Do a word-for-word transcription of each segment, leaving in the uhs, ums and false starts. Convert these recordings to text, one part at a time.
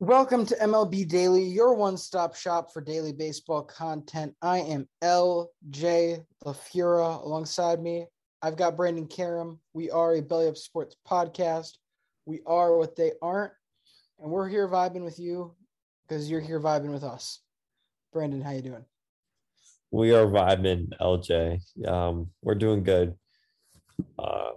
Welcome to M L B Daily, your one-stop shop for daily baseball content. I am L J LaFura. Alongside me, I've got Brandon Karam. We are a Belly Up Sports podcast. We are what they aren't, and we're here vibing with you because you're here vibing with us. Brandon, how you doing? We are vibing, L J. Um, we're doing good. Uh,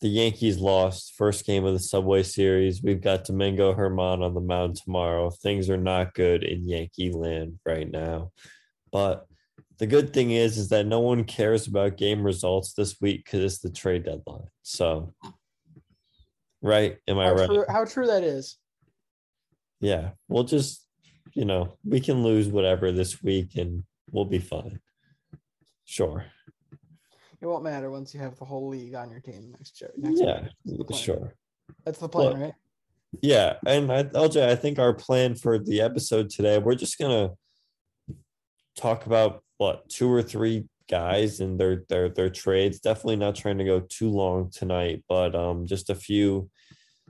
The Yankees lost first game of the Subway Series. We've got Domingo German on the mound tomorrow. Things are not good in Yankee land right now. But the good thing is, is that no one cares about game results this week because it's the trade deadline. So, right? Am I how right? True, how true that is. Yeah. We'll just, you know, we can lose whatever this week and we'll be fine. Sure. It won't matter once you have the whole league on your team next year. Next yeah, that's sure. That's the plan, Look, right? Yeah, and I, L J, I think our plan for the episode today, we're just gonna talk about what two or three guys and their their their trades. Definitely not trying to go too long tonight, but um, just a few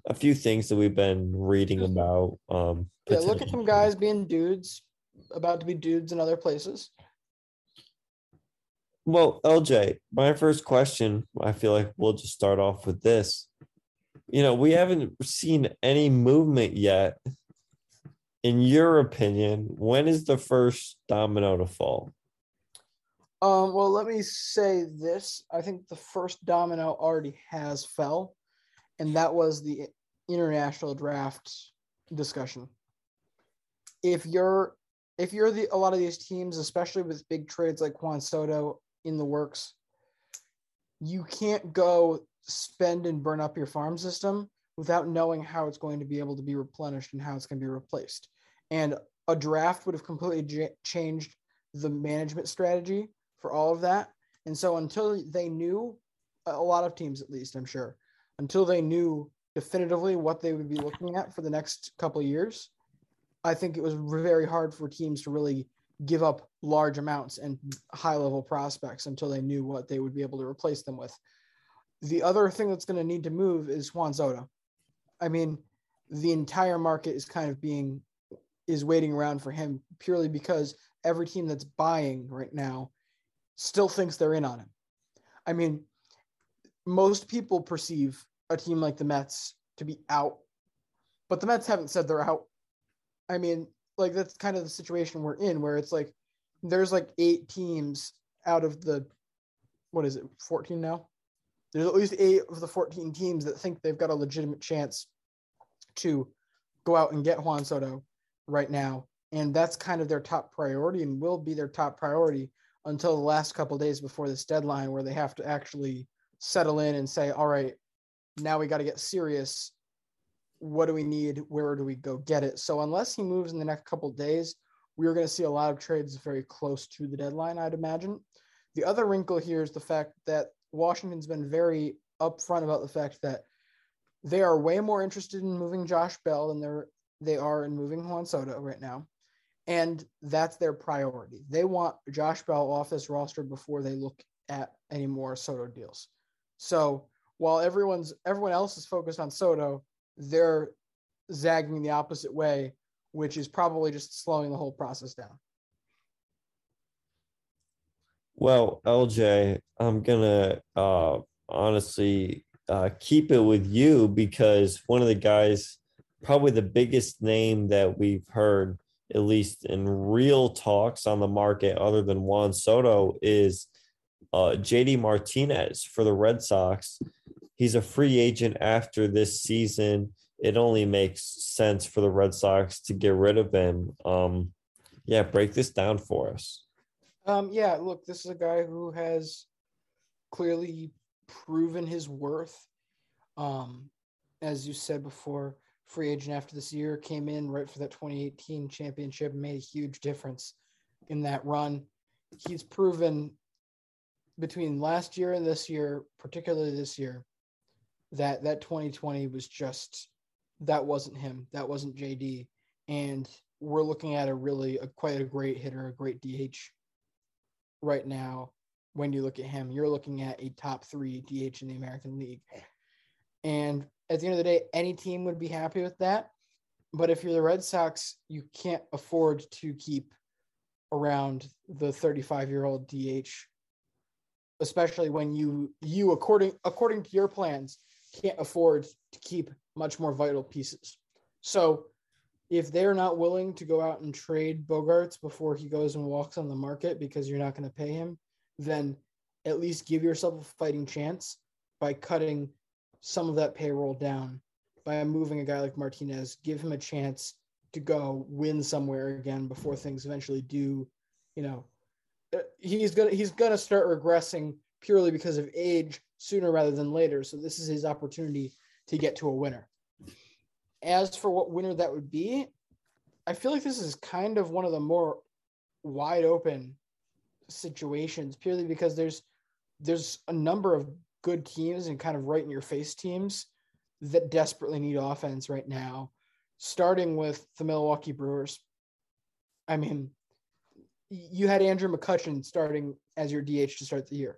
a few things that we've been reading about. Um, yeah, look at some guys being dudes, about to be dudes in other places. Well, L J, my first question, I feel like we'll just start off with this. You know, we haven't seen any movement yet. In your opinion, when is the first domino to fall? Um, well, let me say this. I think the first domino already has fell, and that was the international draft discussion. If you're if you're the, a lot of these teams, especially with big trades like Juan Soto, in the works, you can't go spend and burn up your farm system without knowing how it's going to be able to be replenished and how it's going to be replaced. And a draft would have completely j- changed the management strategy for all of that. And so until they knew, a lot of teams at least, I'm sure, until they knew definitively what they would be looking at for the next couple of years, I think it was very hard for teams to really give up large amounts and high-level prospects until they knew what they would be able to replace them with. The other thing that's going to need to move is Juan Soto. I mean, the entire market is kind of being is waiting around for him purely because every team that's buying right now still thinks they're in on him. I mean, most people perceive a team like the Mets to be out, but the Mets haven't said they're out. I mean, like, that's kind of the situation we're in, where it's like there's like eight teams out of the, what is it, fourteen now? There's at least eight of the fourteen teams that think they've got a legitimate chance to go out and get Juan Soto right now. And that's kind of their top priority and will be their top priority until the last couple of days before this deadline, where they have to actually settle in and say, all right, now we got to get serious. What do we need? Where do we go get it? So unless he moves in the next couple of days, we're going to see a lot of trades very close to the deadline, I'd imagine. The other wrinkle here is the fact that Washington's been very upfront about the fact that they are way more interested in moving Josh Bell than they're, they are in moving Juan Soto right now. And that's their priority. They want Josh Bell off this roster before they look at any more Soto deals. So while everyone's everyone else is focused on Soto, they're zagging the opposite way, which is probably just slowing the whole process down. Well, L J, I'm going to uh, honestly uh, keep it with you, because one of the guys, probably the biggest name that we've heard, at least in real talks on the market other than Juan Soto, is uh, J D Martinez for the Red Sox. He's a free agent after this season. It only makes sense for the Red Sox to get rid of him. Um, yeah, break this down for us. Um, yeah, look, this is a guy who has clearly proven his worth. Um, as you said before, free agent after this year, came in right for that twenty eighteen championship, made a huge difference in that run. He's proven between last year and this year, particularly this year, that that twenty twenty was just, that wasn't him. That wasn't J D. And we're looking at a really, a, quite a great hitter, a great D H right now. When you look at him, you're looking at a top three D H in the American League. And at the end of the day, any team would be happy with that. But if you're the Red Sox, you can't afford to keep around the thirty-five-year-old D H, especially when you, you according according to your plans, can't afford to keep much more vital pieces. So if they're not willing to go out and trade Bogaerts before he goes and walks on the market because you're not going to pay him, then at least give yourself a fighting chance by cutting – some of that payroll down by moving a guy like Martinez, give him a chance to go win somewhere again before things eventually do, you know, he's going to, he's going to start regressing purely because of age sooner rather than later. So this is his opportunity to get to a winner. As for what winner that would be, I feel like this is kind of one of the more wide open situations, purely because there's, there's a number of good teams and kind of right in your face teams that desperately need offense right now, starting with the Milwaukee Brewers. I mean, you had Andrew McCutchen starting as your D H to start the year.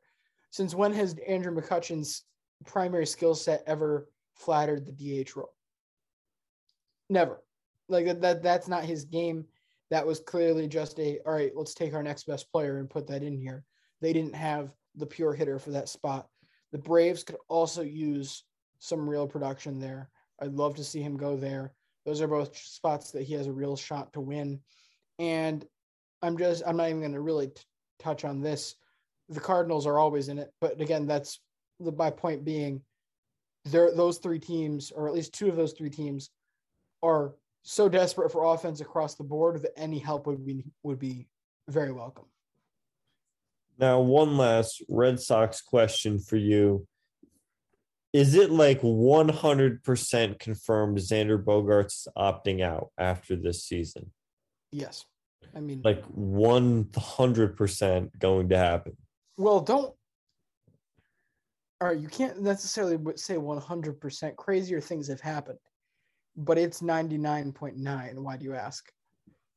Since when has Andrew McCutchen's primary skill set ever flattered the D H role? Never. Like that, that that's not his game. That was clearly just a, all right, let's take our next best player and put that in here. They didn't have the pure hitter for that spot. The Braves could also use some real production there. I'd love to see him go there. Those are both spots that he has a real shot to win. And I'm just, I'm not even going to really t- touch on this. The Cardinals are always in it. But again, that's the, my point being, there, those three teams, or at least two of those three teams, are so desperate for offense across the board that any help would be, would be very welcome. Now, one last Red Sox question for you. Is it like one hundred percent confirmed Xander Bogaerts opting out after this season? Yes. I mean, like one hundred percent going to happen. Well, don't. All right. You can't necessarily say one hundred percent. Crazier things have happened, but it's ninety-nine point nine. Why do you ask?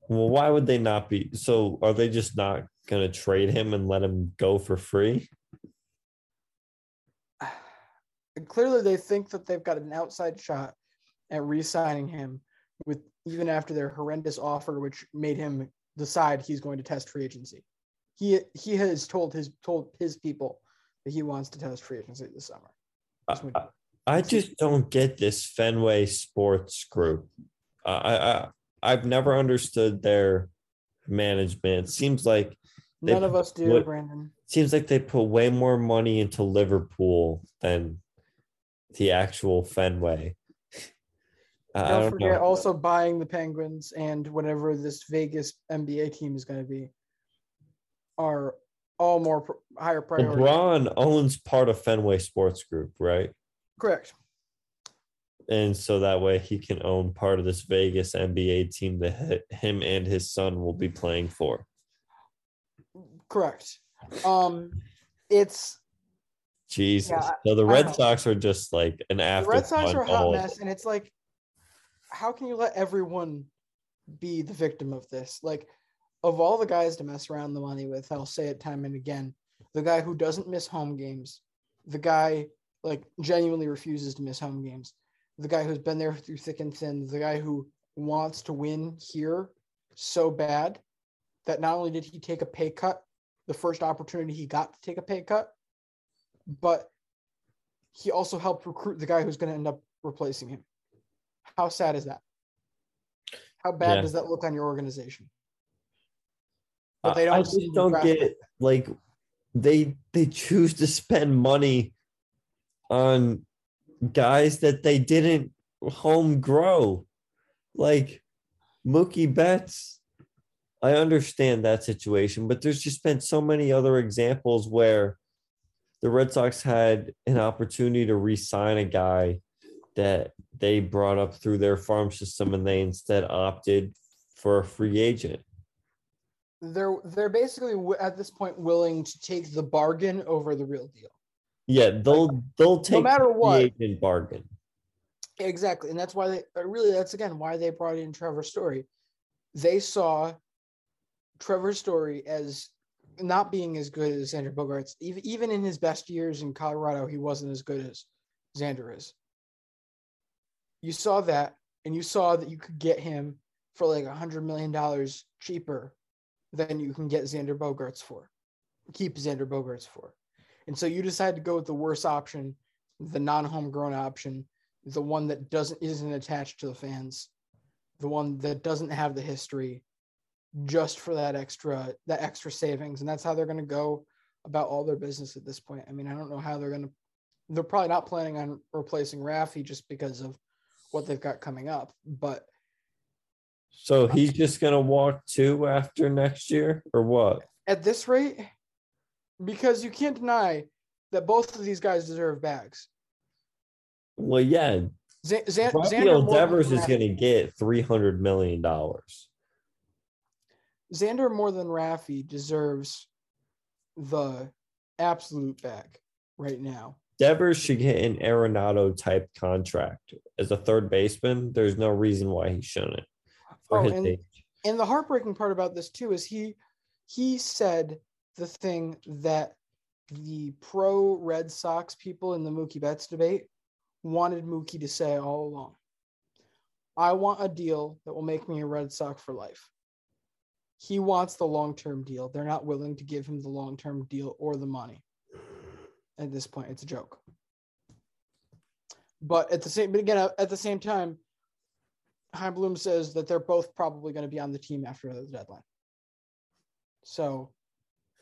Well, why would they not be? So are they just not going to trade him and let him go for free? And clearly they think that they've got an outside shot at re-signing him, with even after their horrendous offer, which made him decide he's going to test free agency. He he has told his told his people that he wants to test free agency this summer. I, I just don't get this Fenway Sports Group. Uh, I I I've never understood their management. It seems like none of us do, put, Brandon. Seems like they put way more money into Liverpool than the actual Fenway. Uh, don't, don't forget know. Also buying the Penguins and whatever this Vegas N B A team is going to be are all more pr- higher priority. LeBron owns part of Fenway Sports Group, right? Correct. And so that way he can own part of this Vegas N B A team that him and his son will be playing for. Correct. Um, it's Jesus. Yeah, so the Red Sox are just like an after. The Red Sox are a hot mess, and it's like, how can you let everyone be the victim of this? Like, of all the guys to mess around the money with, I'll say it time and again, the guy who doesn't miss home games, the guy like genuinely refuses to miss home games, the guy who's been there through thick and thin, the guy who wants to win here so bad that not only did he take a pay cut, the first opportunity he got to take a pay cut, but he also helped recruit the guy who's going to end up replacing him. How sad is that? How bad yeah. does that look on your organization? But they don't I just don't get it. Like, they they choose to spend money on guys that they didn't home grow. Like Mookie Betts, I understand that situation, but there's just been so many other examples where the Red Sox had an opportunity to re-sign a guy that they brought up through their farm system, and they instead opted for a free agent. They're they're basically at this point willing to take the bargain over the real deal. Yeah, they'll like, they'll take no matter the what agent bargain. Exactly, and that's why they really that's again why they brought in Trevor Story. They saw Trevor Story as not being as good as Xander Bogaerts. Even in his best years in Colorado, he wasn't as good as Xander is. You saw that, and you saw that you could get him for like one hundred million dollars cheaper than you can get Xander Bogaerts for, keep Xander Bogaerts for. And so you decide to go with the worst option, the non-homegrown option, the one that doesn't isn't attached to the fans, the one that doesn't have the history, just for that extra that extra savings. And that's how they're going to go about all their business at this point. I mean, I don't know how they're going to – they're probably not planning on replacing Raffy just because of what they've got coming up, but so he's just going to walk two after next year or what? At this rate, because you can't deny that both of these guys deserve bags. Well, yeah. Z- Z- Xander Devers is going to get three hundred million dollars. Xander more than Raffy deserves the absolute bag right now. Devers should get an Arenado-type contract. As a third baseman, there's no reason why he shouldn't. Oh, and, and the heartbreaking part about this, too, is he he said the thing that the pro-Red Sox people in the Mookie Betts debate wanted Mookie to say all along. I want a deal that will make me a Red Sox for life. He wants the long-term deal. They're not willing to give him the long-term deal or the money. At this point, it's a joke. But at the same, but again, at the same time, Heimblum says that they're both probably going to be on the team after the deadline. So,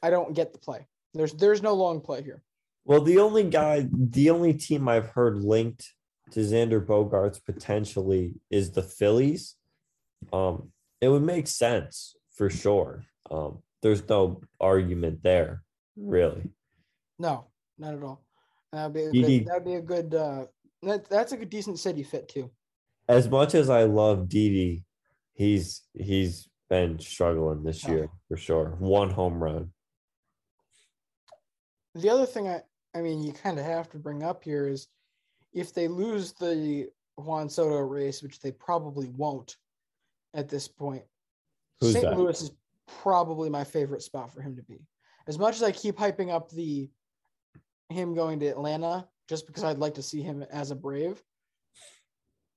I don't get the play. There's there's no long play here. Well, the only guy, the only team I've heard linked to Xander Bogaerts potentially is the Phillies. Um, it would make sense for sure. Um, there's no argument there, really. No. Not at all. That'd be a good, that'd be a good uh, that, that's a good decent city fit too. As much as I love Didi, he's he's been struggling this yeah. year for sure. One home run. The other thing I I mean you kind of have to bring up here is if they lose the Juan Soto race, which they probably won't at this point. Who's Saint that? Louis is probably my favorite spot for him to be. As much as I keep hyping up the him going to Atlanta, just because I'd like to see him as a Brave,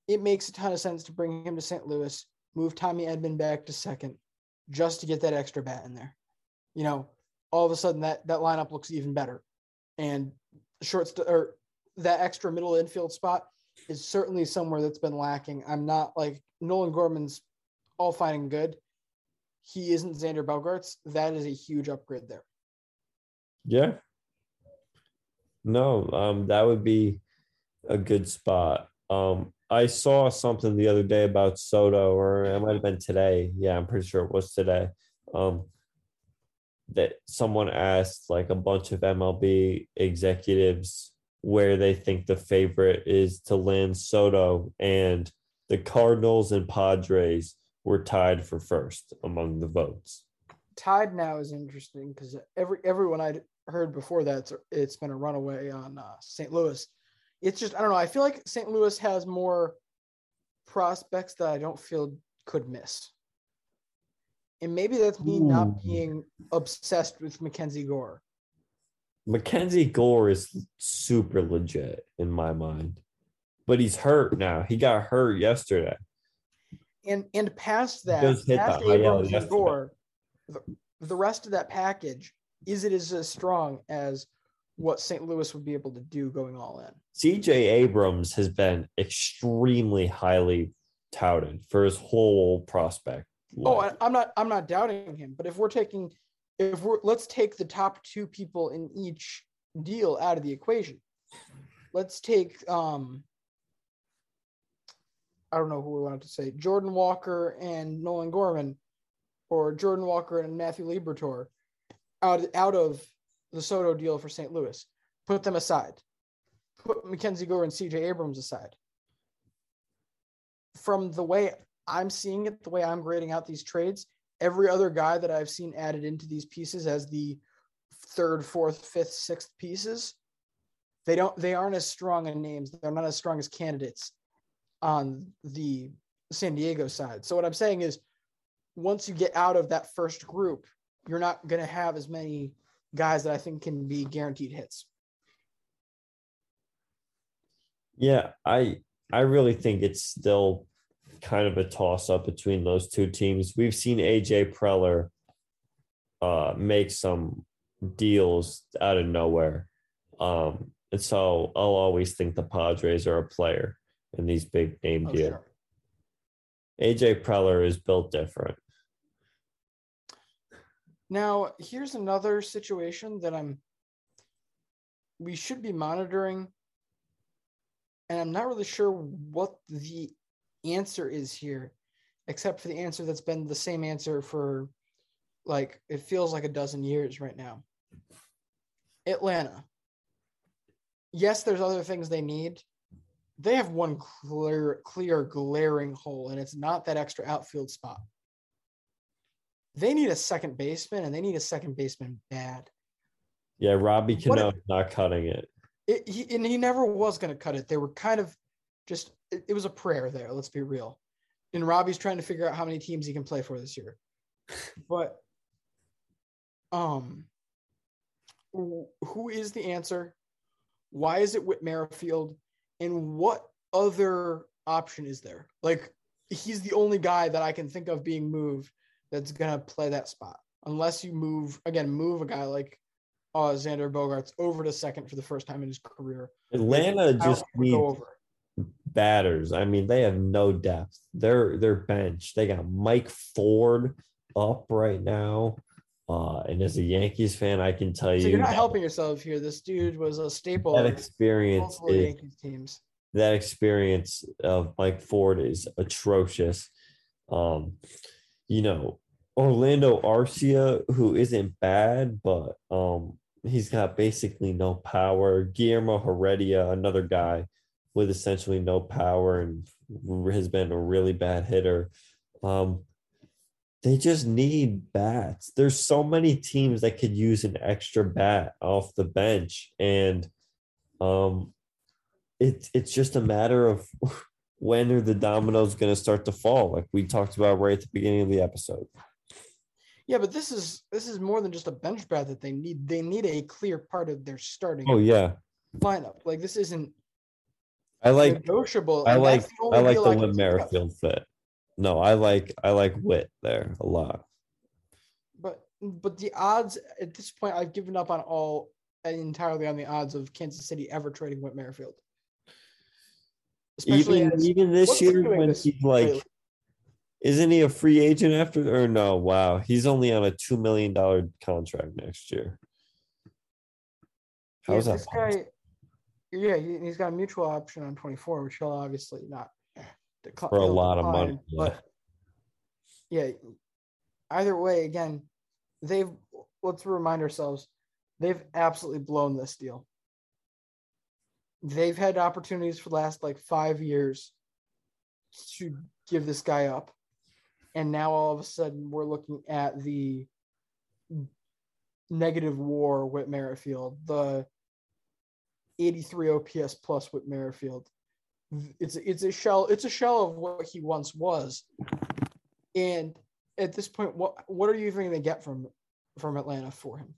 it makes a ton of sense to bring him to Saint Louis, move Tommy Edman back to second, just to get that extra bat in there. You know, all of a sudden that that lineup looks even better, and short st- or that extra middle infield spot is certainly somewhere that's been lacking. I'm not like Nolan Gorman's all fine and good. He isn't Xander Bogaerts. That is a huge upgrade there. Yeah. No, um, that would be a good spot. Um, I saw something the other day about Soto, or it might have been today. Yeah, I'm pretty sure it was today. Um, that someone asked like a bunch of M L B executives where they think the favorite is to land Soto, and the Cardinals and Padres were tied for first among the votes. Tied now is interesting because every everyone I heard before that, it's been a runaway on uh, Saint Louis. It's just, I don't know. I feel like Saint Louis has more prospects that I don't feel could miss. And maybe that's me Ooh. not being obsessed with Mackenzie Gore. Mackenzie Gore is super legit in my mind, but he's hurt now. He got hurt yesterday. And and past that, past the Abrams and Gore, the, the rest of that package, is it is as strong as what Saint Louis would be able to do going all in. C J Abrams has been extremely highly touted for his whole prospect life. Oh, I'm not I'm not doubting him, but if we're taking if we're let's take the top two people in each deal out of the equation. Let's take um I don't know who we wanted to say, Jordan Walker and Nolan Gorman, or Jordan Walker and Matthew Liberatore out, out of the Soto deal for Saint Louis. Put them aside. Put Mackenzie Gore and C J Abrams aside. From the way I'm seeing it, the way I'm grading out these trades, every other guy that I've seen added into these pieces as the third, fourth, fifth, sixth pieces, they don't they aren't as strong in names. They're not as strong as candidates on the San Diego side. So what I'm saying is, once you get out of that first group, you're not going to have as many guys that I think can be guaranteed hits. Yeah, I I really think it's still kind of a toss-up between those two teams. We've seen A J Preller uh, make some deals out of nowhere. Um, and so I'll always think the Padres are a player in these big name oh, deals. Sure. A J Preller is built different. Now, here's another situation that I'm we should be monitoring, and I'm not really sure what the answer is here, except for the answer that's been the same answer for, like, it feels like a dozen years right now. Atlanta. Yes, there's other things they need. They have one clear, clear glaring hole, and it's not that extra outfield spot. They need a second baseman, and they need a second baseman bad. Yeah, Robbie Cano is not cutting it. it he, and he never was going to cut it. They were kind of just – it was a prayer there, let's be real. And Robbie's trying to figure out how many teams he can play for this year. But um, who is the answer? Why is it Whit Merrifield? And what other option is there? Like, he's the only guy that I can think of being moved that's going to play that spot, unless you move, again, move a guy like uh, Xander Bogaerts over to second for the first time in his career. Atlanta just needs batters. I mean, they have no depth. They're, they're bench. They got Mike Ford up right now. Uh, and as a Yankees fan, I can tell you. So you're not helping yourself here. This dude was a staple. That experience of is, Yankees teams. That experience of Mike Ford is atrocious. Um, you know, Orlando Arcia, who isn't bad, but um, he's got basically no power. Guillermo Heredia, another guy with essentially no power and has been a really bad hitter. Um, they just need bats. There's so many teams that could use an extra bat off the bench, and um, it's it's just a matter of when are the dominoes going to start to fall, like we talked about right at the beginning of the episode. Yeah, but this is this is more than just a bench bat that they need. They need a clear part of their starting. Oh yeah, lineup. Like, this isn't. I like negotiable. I like I like the Whit Merrifield fit. No, I like I like Whit there a lot. But but the odds at this point, I've given up on all entirely on the odds of Kansas City ever trading Whit Merrifield. Especially even as, even this year when this? he like Isn't he a free agent after? Or no, wow. He's only on a two million dollars contract next year. How's yeah, that? Guy, yeah, he, he's got a mutual option on twenty-four, which he'll obviously not decline. For a lot decline, of money. But yeah. yeah, either way, again, they've, let's remind ourselves, they've absolutely blown this deal. They've had opportunities for the last like five years to give this guy up. And now all of a sudden we're looking at the negative war Whit Merrifield, the eighty-three O P S plus Whit Merrifield. It's it's a shell, it's a shell of what he once was. And at this point, what what are you even going to get from from Atlanta for him?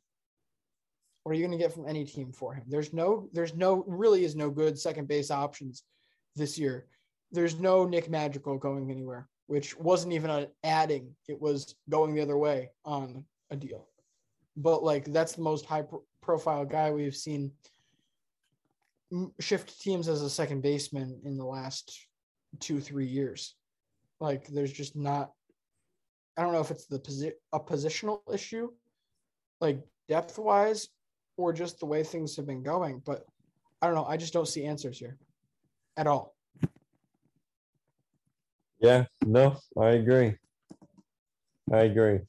What are you going to get from any team for him? There's no, there's no, really is no good second base options this year. There's no Nick Magical going anywhere, which wasn't even an adding. It was going the other way on a deal. But like, that's the most high pro- profile guy we've seen shift teams as a second baseman in the last two, three years. Like there's just not, I don't know if it's the posi- a positional issue, like depth wise, or just the way things have been going, but I don't know. I just don't see answers here at all. Yeah, no, I agree. I agree.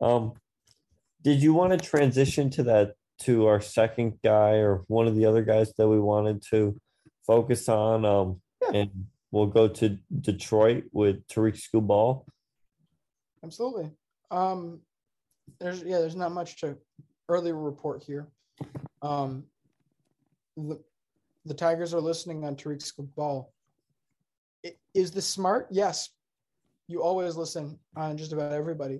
Um, did you want to transition to that, to our second guy or one of the other guys that we wanted to focus on? Um, yeah. And we'll go to Detroit with Tarik Skubal. Absolutely. Um, there's yeah, there's not much to early report here. Um, the, the Tigers are listening on Tarik Skubal. Is this smart? Yes. You always listen on just about everybody.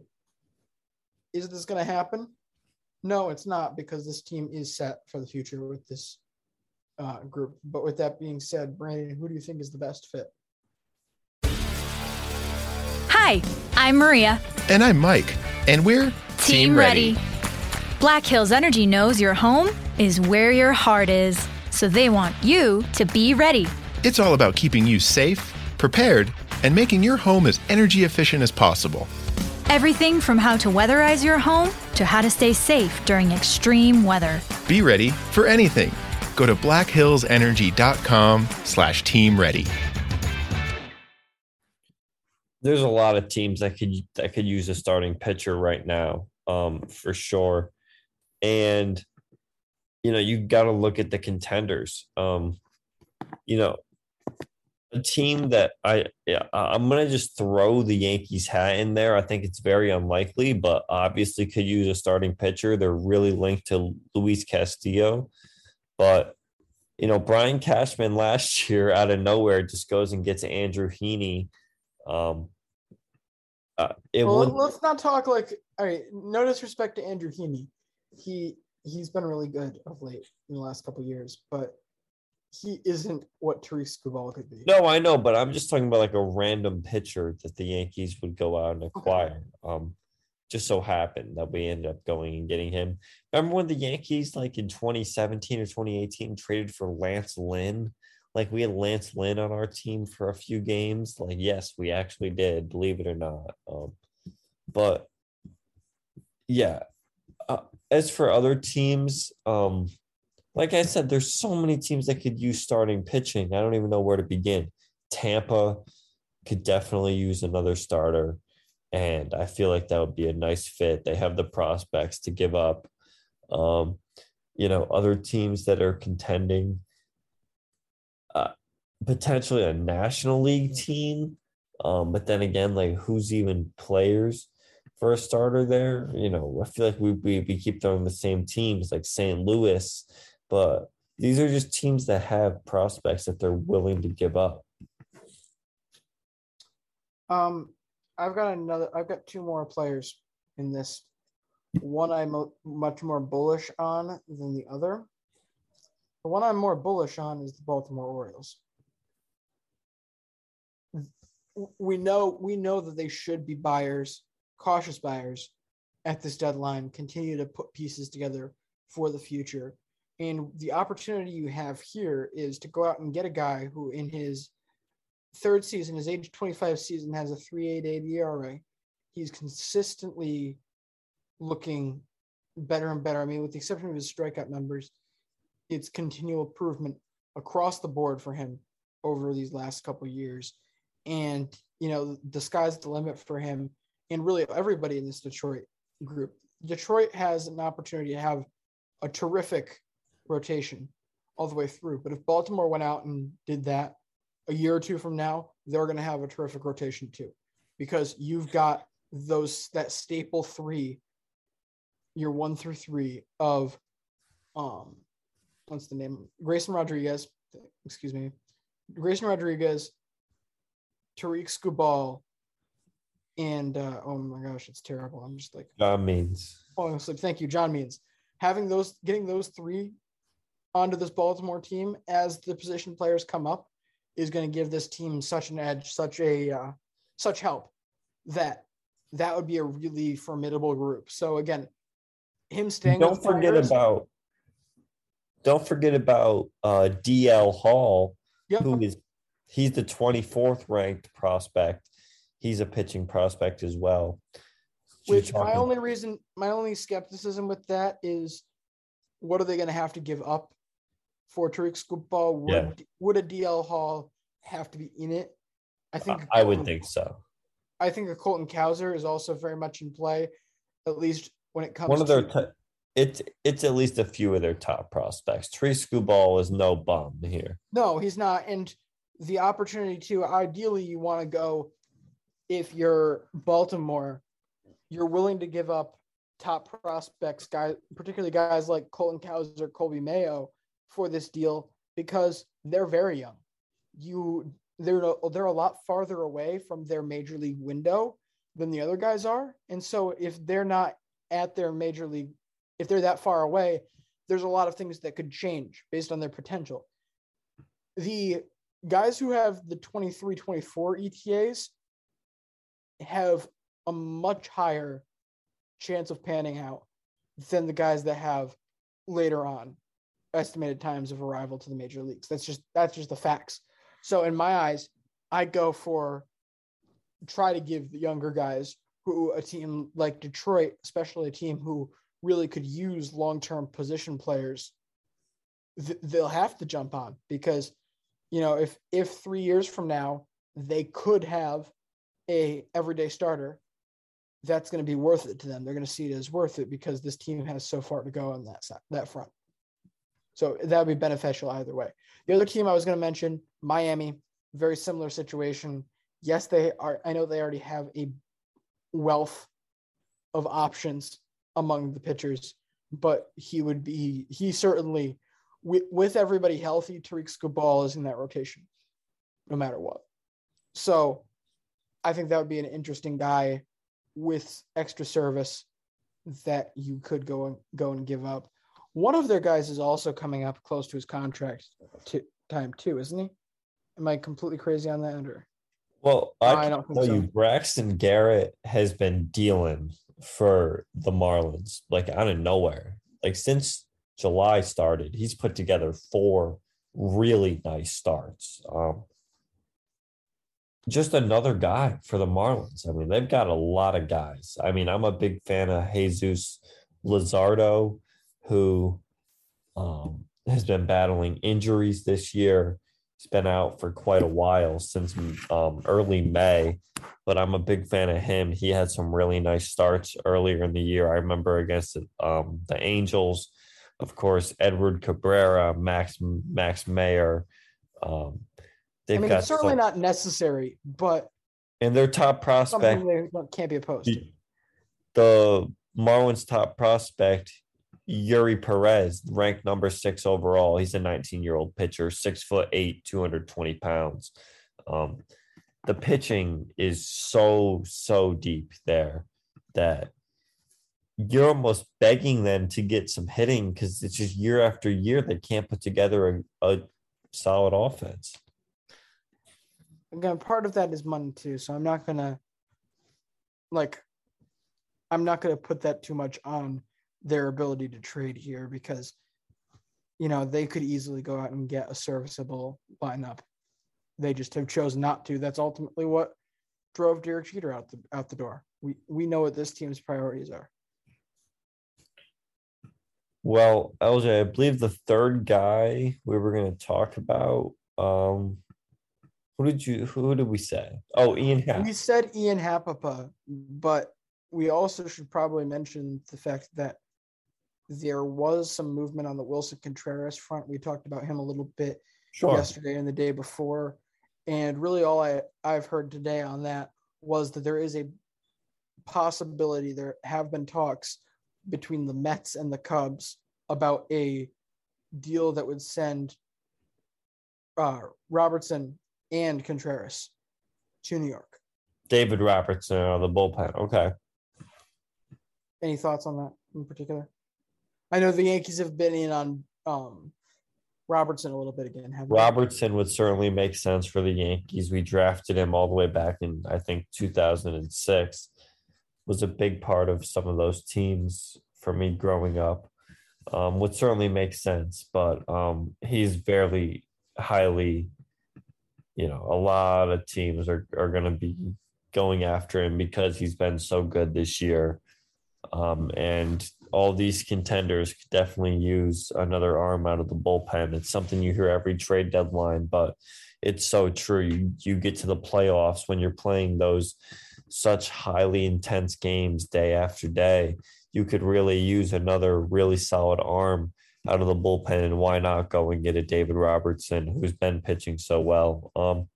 Is this going to happen? No, it's not, because this team is set for the future with this uh, group. But with that being said, Brandon, who do you think is the best fit? Hi, I'm Maria. And I'm Mike. And we're Team Ready. Ready. Black Hills Energy knows your home is where your heart is, so they want you to be ready. It's all about keeping you safe, prepared, and making your home as energy efficient as possible. Everything from how to weatherize your home to how to stay safe during extreme weather. Be ready for anything. Go to blackhillsenergy.com slash team ready. There's a lot of teams that could that could use a starting pitcher right now, um, for sure. And, you know, you've got to look at the contenders. Um, you know, a team that I, yeah, I'm going to just throw the Yankees hat in there. I think it's very unlikely, but obviously could use a starting pitcher. They're really linked to Luis Castillo. But, you know, Brian Cashman last year out of nowhere just goes and gets Andrew Heaney. Um, uh, it well, wouldn't... Let's not talk like, all right, no disrespect to Andrew Heaney. He, he's been really good of late in the last couple of years, but he isn't what Tarik Skubal could be. No, I know, but I'm just talking about like a random pitcher that the Yankees would go out and acquire. Okay. Um, just so happened that we ended up going and getting him. Remember when the Yankees, like in twenty seventeen or twenty eighteen, traded for Lance Lynn? Like we had Lance Lynn on our team for a few games. Like, yes, we actually did, believe it or not. Um, but yeah, uh, as for other teams, um, like I said, there's so many teams that could use starting pitching. I don't even know where to begin. Tampa could definitely use another starter, and I feel like that would be a nice fit. They have the prospects to give up. Um, you know, other teams that are contending, uh, potentially a National League team, um, but then again, like who's even players for a starter there? You know, I feel like we we, we keep throwing the same teams like Saint Louis. But these are just teams that have prospects that they're willing to give up. Um, I've got another. I've got two more players in this. One I'm much more bullish on than the other. The one I'm more bullish on is the Baltimore Orioles. We know we know that they should be buyers, cautious buyers, at this deadline. Continue to put pieces together for the future. And the opportunity you have here is to go out and get a guy who in his third season, his age twenty-five season, has a three point eight eight E R A. He's consistently looking better and better. I mean, with the exception of his strikeout numbers, it's continual improvement across the board for him over these last couple of years. And, you know, the sky's the limit for him and really everybody in this Detroit group. Detroit has an opportunity to have a terrific rotation all the way through. But if Baltimore went out and did that a year or two from now, they're going to have a terrific rotation too, because you've got those, that staple three, year one through three of, um, what's the name? Grayson Rodriguez, excuse me, Grayson Rodriguez, Tarik Skubal, and, uh, oh my gosh, it's terrible. I'm just like, John Means. Oh, thank you, John Means. Having those, getting those three onto this Baltimore team as the position players come up is going to give this team such an edge, such a, uh, such help that that would be a really formidable group. So again, him staying. Don't forget Tigers, about, don't forget about uh, D L Hall, yep. who is, he's the twenty-fourth ranked prospect. He's a pitching prospect as well. Which my only reason, my only skepticism with that is, what are they going to have to give up for Tarik Skubal? Would, yeah. would a D L Hall have to be in it? I think uh, I would think so. I think a Colton Cowser is also very much in play, at least when it comes One of their to t- it's it's at least a few of their top prospects. Tarik Skubal is no bum here. No, he's not. And the opportunity to, ideally, you want to go, if you're Baltimore, you're willing to give up top prospects, guys, particularly guys like Colton Cowser, Colby Mayo, for this deal, because they're very young. You they're they're a lot farther away from their major league window than the other guys are, and so if they're not at their major league, if they're that far away, there's a lot of things that could change based on their potential. The guys who have the twenty-three, twenty-four E T As have a much higher chance of panning out than the guys that have later on estimated times of arrival to the major leagues. That's just, that's just the facts. So in my eyes, I go for, try to give the younger guys who a team like Detroit, especially a team who really could use long-term position players, th- they'll have to jump on, because, you know, if, if three years from now, they could have a everyday starter, that's going to be worth it to them. They're going to see it as worth it, because this team has so far to go on that side, that front. So that would be beneficial either way. The other team I was going to mention, Miami, very similar situation. Yes, they are. I know they already have a wealth of options among the pitchers, but he would be, he certainly, with, with everybody healthy, Tarik Skubal is in that rotation no matter what. So I think that would be an interesting guy with extra service that you could go and go and give up. One of their guys is also coming up close to his contract to, time too, isn't he? Am I completely crazy on that? Or? Well, I, no, I don't tell so. you, Braxton Garrett has been dealing for the Marlins, like out of nowhere. Like since July started, he's put together four really nice starts. Um, Just another guy for the Marlins. I mean, they've got a lot of guys. I mean, I'm a big fan of Jesus Luzardo, who um, has been battling injuries this year. He's been out for quite a while, since um, early May, but I'm a big fan of him. He had some really nice starts earlier in the year. I remember against um, the Angels, of course, Edward Cabrera, Max Max Mayer, um They've I mean, it's certainly some, not necessary, but and their top prospect can't be opposed. The, the Marlins' top prospect, Yuri Perez, ranked number six overall. He's a nineteen-year-old pitcher, six foot eight, two hundred twenty pounds. Um, the pitching is so so deep there that you're almost begging them to get some hitting, because it's just year after year they can't put together a, a solid offense. Again, part of that is money too, so I'm not gonna like I'm not gonna put that too much on their ability to trade here, because you know they could easily go out and get a serviceable lineup they just have chosen not to. That's ultimately what drove Derek Jeter out the out the door. We we know what this team's priorities are. Well, L J, I believe the third guy we were going to talk about. Um, who did you? Who did we say? Oh, Ian Happ. We said Ian Hapapa, but we also should probably mention the fact that there was some movement on the Wilson Contreras front. We talked about him a little bit sure. yesterday and the day before, and really all I, I've heard today on that was that there is a possibility. There have been talks between the Mets and the Cubs about a deal that would send uh, Robertson and Contreras to New York. David Robertson on the bullpen. Okay. Any thoughts on that in particular? I know the Yankees have been in on um, Robertson a little bit again. Robertson they? would certainly make sense for the Yankees. We drafted him all the way back in, I think, two thousand six. Was a big part of some of those teams for me growing up. Um, would certainly make sense, but um, he's barely highly, you know, a lot of teams are, are going to be going after him because he's been so good this year. Um, and all these contenders could definitely use another arm out of the bullpen. It's something you hear every trade deadline, but it's so true. You, you get to the playoffs when you're playing those such highly intense games day after day. You could really use another really solid arm out of the bullpen, and why not go and get a David Robertson who's been pitching so well. Um,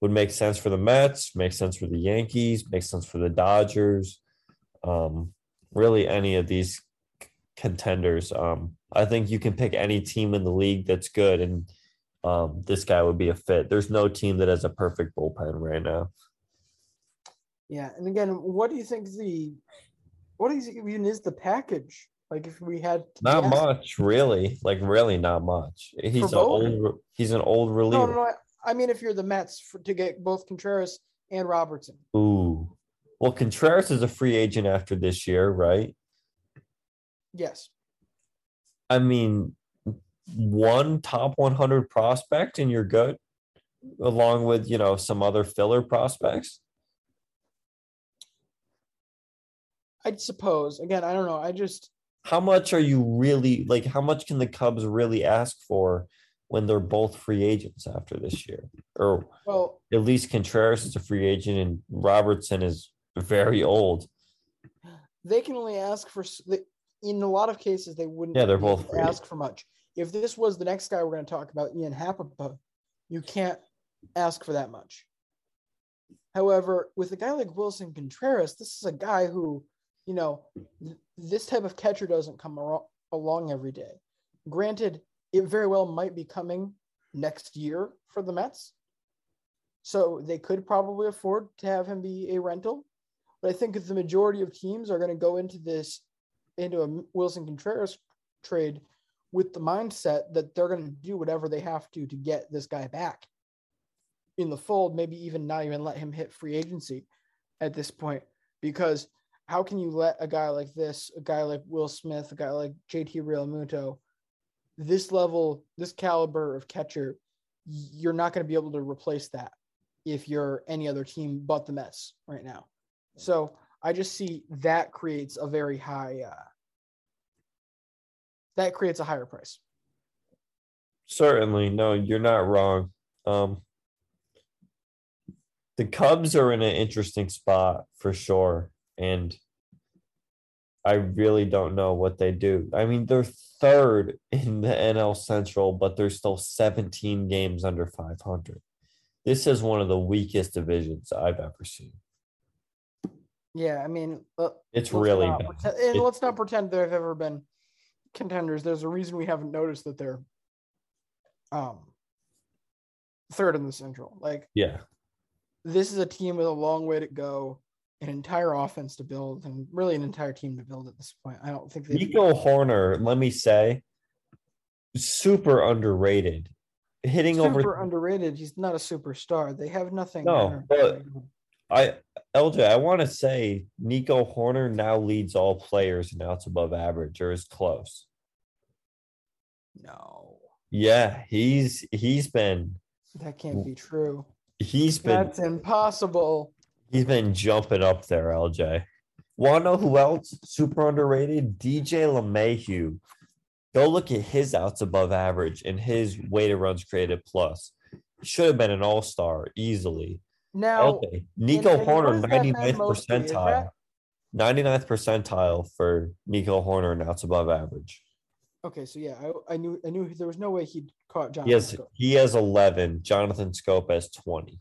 would make sense for the Mets, make sense for the Yankees, make sense for the Dodgers. Um, really any of these contenders. Um, I think you can pick any team in the league that's good, and um, this guy would be a fit. There's no team that has a perfect bullpen right now. Yeah, and again, what do you think the what is even is the package? Like if we had not ask, much, really, like really not much. He's an old he's an old reliever. No, no, no. I mean, if you're the Mets for, to get both Contreras and Robertson. Ooh. Well, Contreras is a free agent after this year, right? Yes. I mean, one top one hundred prospect and you're good, along with, you know, some other filler prospects. I'd suppose. Again, I don't know. I just. How much are you really like? How much can the Cubs really ask for when they're both free agents after this year? Or well, at least Contreras is a free agent and Robertson is very old. They can only ask for, in a lot of cases, they wouldn't yeah, they're both ask for much. If this was the next guy we're going to talk about, Ian Hapapa, you can't ask for that much. However, with a guy like Wilson Contreras, this is a guy who, you know, this type of catcher doesn't come along every day. Granted, it very well might be coming next year for the Mets. So they could probably afford to have him be a rental. But I think if the majority of teams are going to go into this, into a Wilson Contreras trade with the mindset that they're going to do whatever they have to to get this guy back in the fold, maybe even not even let him hit free agency at this point. Because how can you let a guy like this, a guy like Will Smith, a guy like J T Realmuto, this level, this caliber of catcher, you're not going to be able to replace that if you're any other team but the Mets right now. So I just see that creates a very high, uh, that creates a higher price. Certainly. No, you're not wrong. Um, the Cubs are in an interesting spot for sure. And I really don't know what they do. I mean, they're third in the N L Central, but they're still seventeen games under five hundred. This is one of the weakest divisions I've ever seen. Yeah, I mean, uh, it's really bad. Pretend, and it, let's not pretend they've ever been contenders. There's a reason we haven't noticed that they're um, third in the Central. Like, yeah, this is a team with a long way to go, an entire offense to build, and really an entire team to build at this point. I don't think they Nico Horner, let me say, super underrated. Hitting super over super underrated. He's not a superstar. They have nothing. No, there. But I L J, I want to say Nico Horner now leads all players in outs above average or is close. No. Yeah, he's he's been That can't be true. He's been That's impossible. He's been jumping up there, L J. Want to know who else? Super underrated? D J LeMahieu. Go look at his outs above average and his weighted runs created plus. Should have been an all-star easily. Now, okay. Nico and, and Horner, ninety-ninth percentile. ninety-ninth percentile for Nico Horner and outs above average. Okay, so yeah, I, I knew I knew there was no way he'd caught Jonathan. He has, he has eleven. Jonathan Scope has twenty.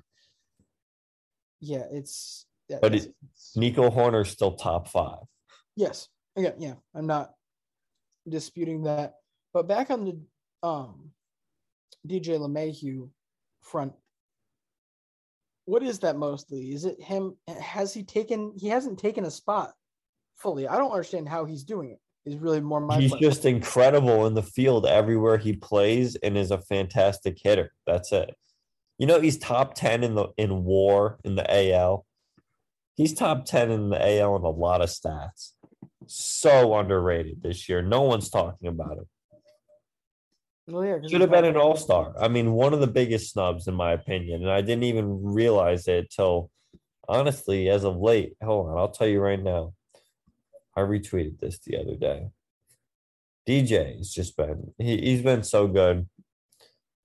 Yeah, it's yeah, but it, Nico Horner's still top five. Yes, yeah, yeah, I'm not disputing that. But back on the um, D J LeMahieu front, what is that mostly? Is it him? Has he taken? He hasn't taken a spot fully. I don't understand how he's doing it. Is really more my He's just incredible in the field everywhere he plays and is a fantastic hitter. That's it. You know, he's top ten in the in WAR in the A L. He's top ten in the A L in a lot of stats. So underrated this year. No one's talking about him. Well, yeah, should have been an all-star. I mean, one of the biggest snubs in my opinion, and I didn't even realize it till honestly as of late. Hold on, I'll tell you right now. I retweeted this the other day. D J has just been, he, he's been so good.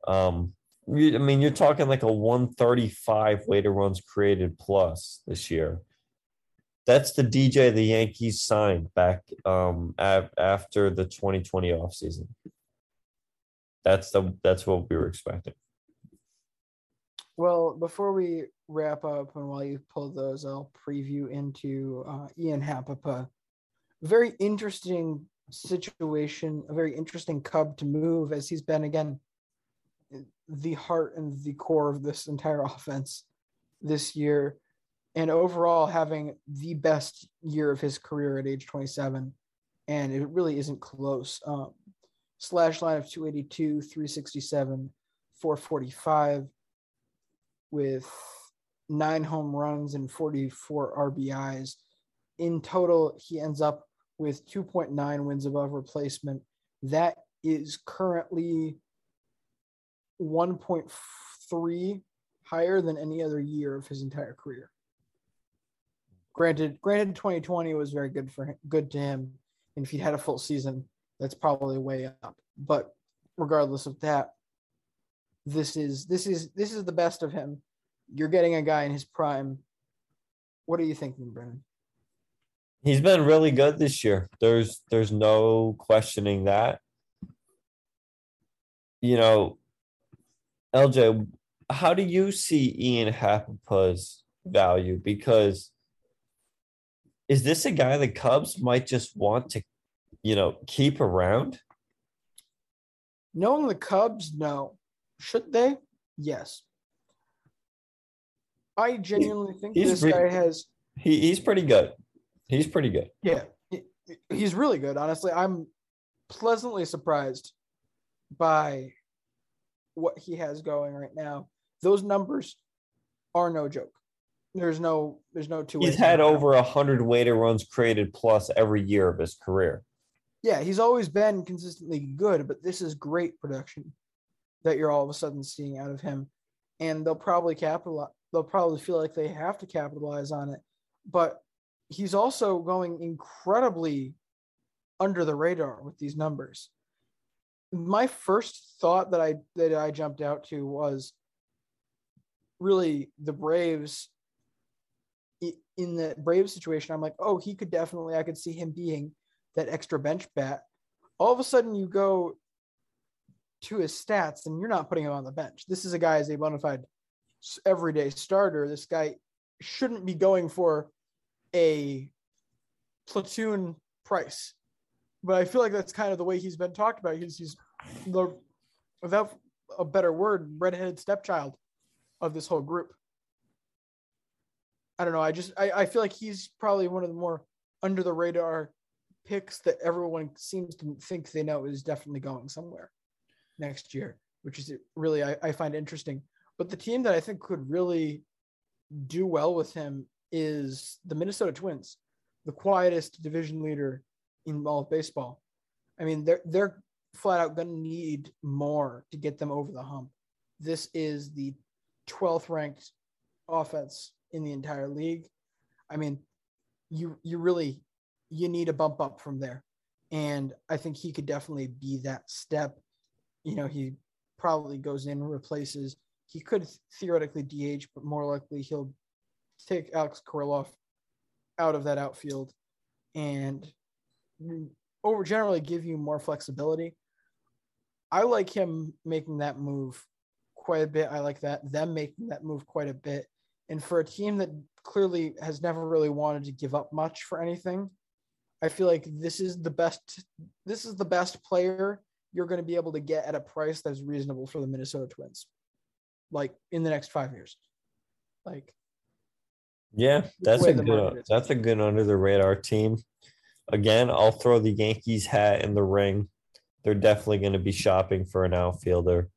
Um, I mean, you're talking like a one thirty-five weighted runs created plus this year. That's the D J the Yankees signed back um, af- after the twenty twenty offseason. That's the that's what we were expecting. Well, before we wrap up and while you pull those, I'll preview into uh, Ian Happapa. Very interesting situation, a very interesting Cub to move as he's been, again, the heart and the core of this entire offense this year. And overall having the best year of his career at age twenty-seven. And it really isn't close. Um, slash line of two eighty-two, three sixty-seven, four forty-five with nine home runs and forty-four R B Is. In total, he ends up with two point nine wins above replacement. That is currently one point three higher than any other year of his entire career. Granted, granted, twenty twenty was very good for him, good to him. And if he had a full season, that's probably way up. But regardless of that, this is this is this is the best of him. You're getting a guy in his prime. What are you thinking, Brennan? He's been really good this year. There's there's no questioning that. You know, L J, how do you see Ian Hapapa's value? Because is this a guy the Cubs might just want to, you know, keep around? Knowing the Cubs, no. Should they? Yes. I genuinely think he's this re- guy has he, – He's pretty good. He's pretty good. Yeah, he's really good, honestly. I'm pleasantly surprised by what he has going right now. Those numbers are no joke. There's no there's no two ways. He's had over one hundred weighted runs created plus every year of his career. Yeah, he's always been consistently good, but this is great production that you're all of a sudden seeing out of him. And they'll probably capitalize. They'll probably feel like they have to capitalize on it. But he's also going incredibly under the radar with these numbers. My first thought that I that I jumped out to was really the Braves. In the Braves situation, I'm like, oh, he could definitely, I could see him being that extra bench bat. All of a sudden you go to his stats and you're not putting him on the bench. This is a guy as a bona fide everyday starter. This guy shouldn't be going for a platoon price, but I feel like that's kind of the way he's been talked about. He's, he's the, without a better word, redheaded stepchild of this whole group. I don't know. I just, I, I feel like he's probably one of the more under the radar picks that everyone seems to think they know is definitely going somewhere next year, which is really, I, I find interesting, but the team that I think could really do well with him is the Minnesota Twins, the quietest division leader in all of baseball. I mean, they're, they're flat out going to need more to get them over the hump. this is the twelfth ranked offense in the entire league. I mean, you you really you need a bump up from there. And I think he could definitely be that step. You know, he probably goes in and replaces. He could theoretically D H, but more likely he'll take Alex Kirilloff out of that outfield and over generally give you more flexibility. I like him making that move quite a bit. I like that them making that move quite a bit. And for a team that clearly has never really wanted to give up much for anything, I feel like this is the best, this is the best player you're going to be able to get at a price that's reasonable for the Minnesota Twins, like in the next five years. Like, yeah, that's a good, that's a good under the radar team. Again, I'll throw the Yankees hat in the ring. They're definitely going to be shopping for an outfielder.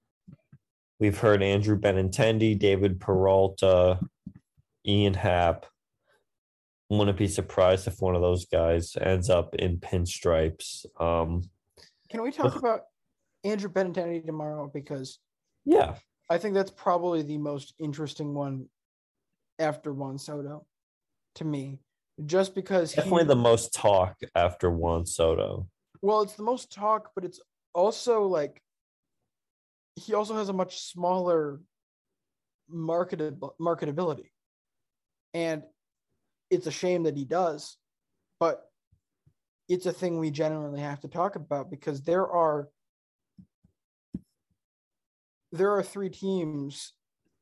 We've heard Andrew Benintendi, David Peralta, Ian Happ. Wouldn't be surprised if one of those guys ends up in pinstripes. Um, Can we talk about Andrew Benintendi tomorrow? Because yeah, I think that's probably the most interesting one after Juan Soto to me. Just because definitely he, the most talk after Juan Soto. Well, it's the most talk, but it's also like he also has a much smaller marketed marketability, and it's a shame that he does, but it's a thing we generally have to talk about because there are there are three teams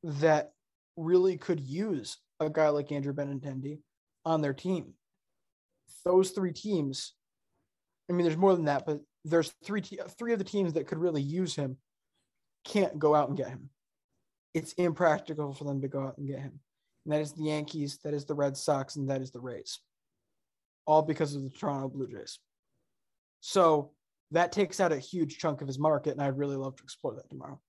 that really could use a guy like Andrew Benintendi on their team. Those three teams, I mean, there's more than that, but there's three te- three of the teams that could really use him can't go out and get him. It's impractical for them to go out and get him. And that is the Yankees, that is the Red Sox, and that is the Rays, all because of the Toronto Blue Jays. So that takes out a huge chunk of his market, and I'd really love to explore that tomorrow.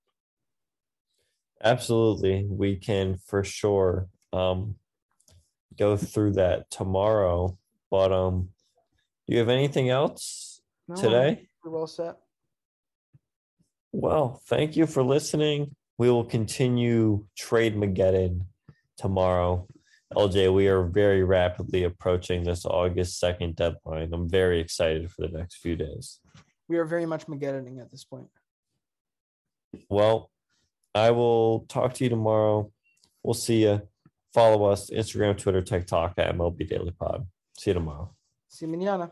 Absolutely. We can for sure um, go through that tomorrow. But um, do you have anything else no, today? We're well set. Well, thank you for listening. We will continue Trade Mageddon tomorrow. L J, we are very rapidly approaching this August second deadline. I'm very excited for the next few days. We are very much Mageddoning at this point. Well, I will talk to you tomorrow. We'll see you. Follow us, Instagram, Twitter, TikTok at M L B Daily Pod. See you tomorrow. See you mañana.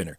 winner.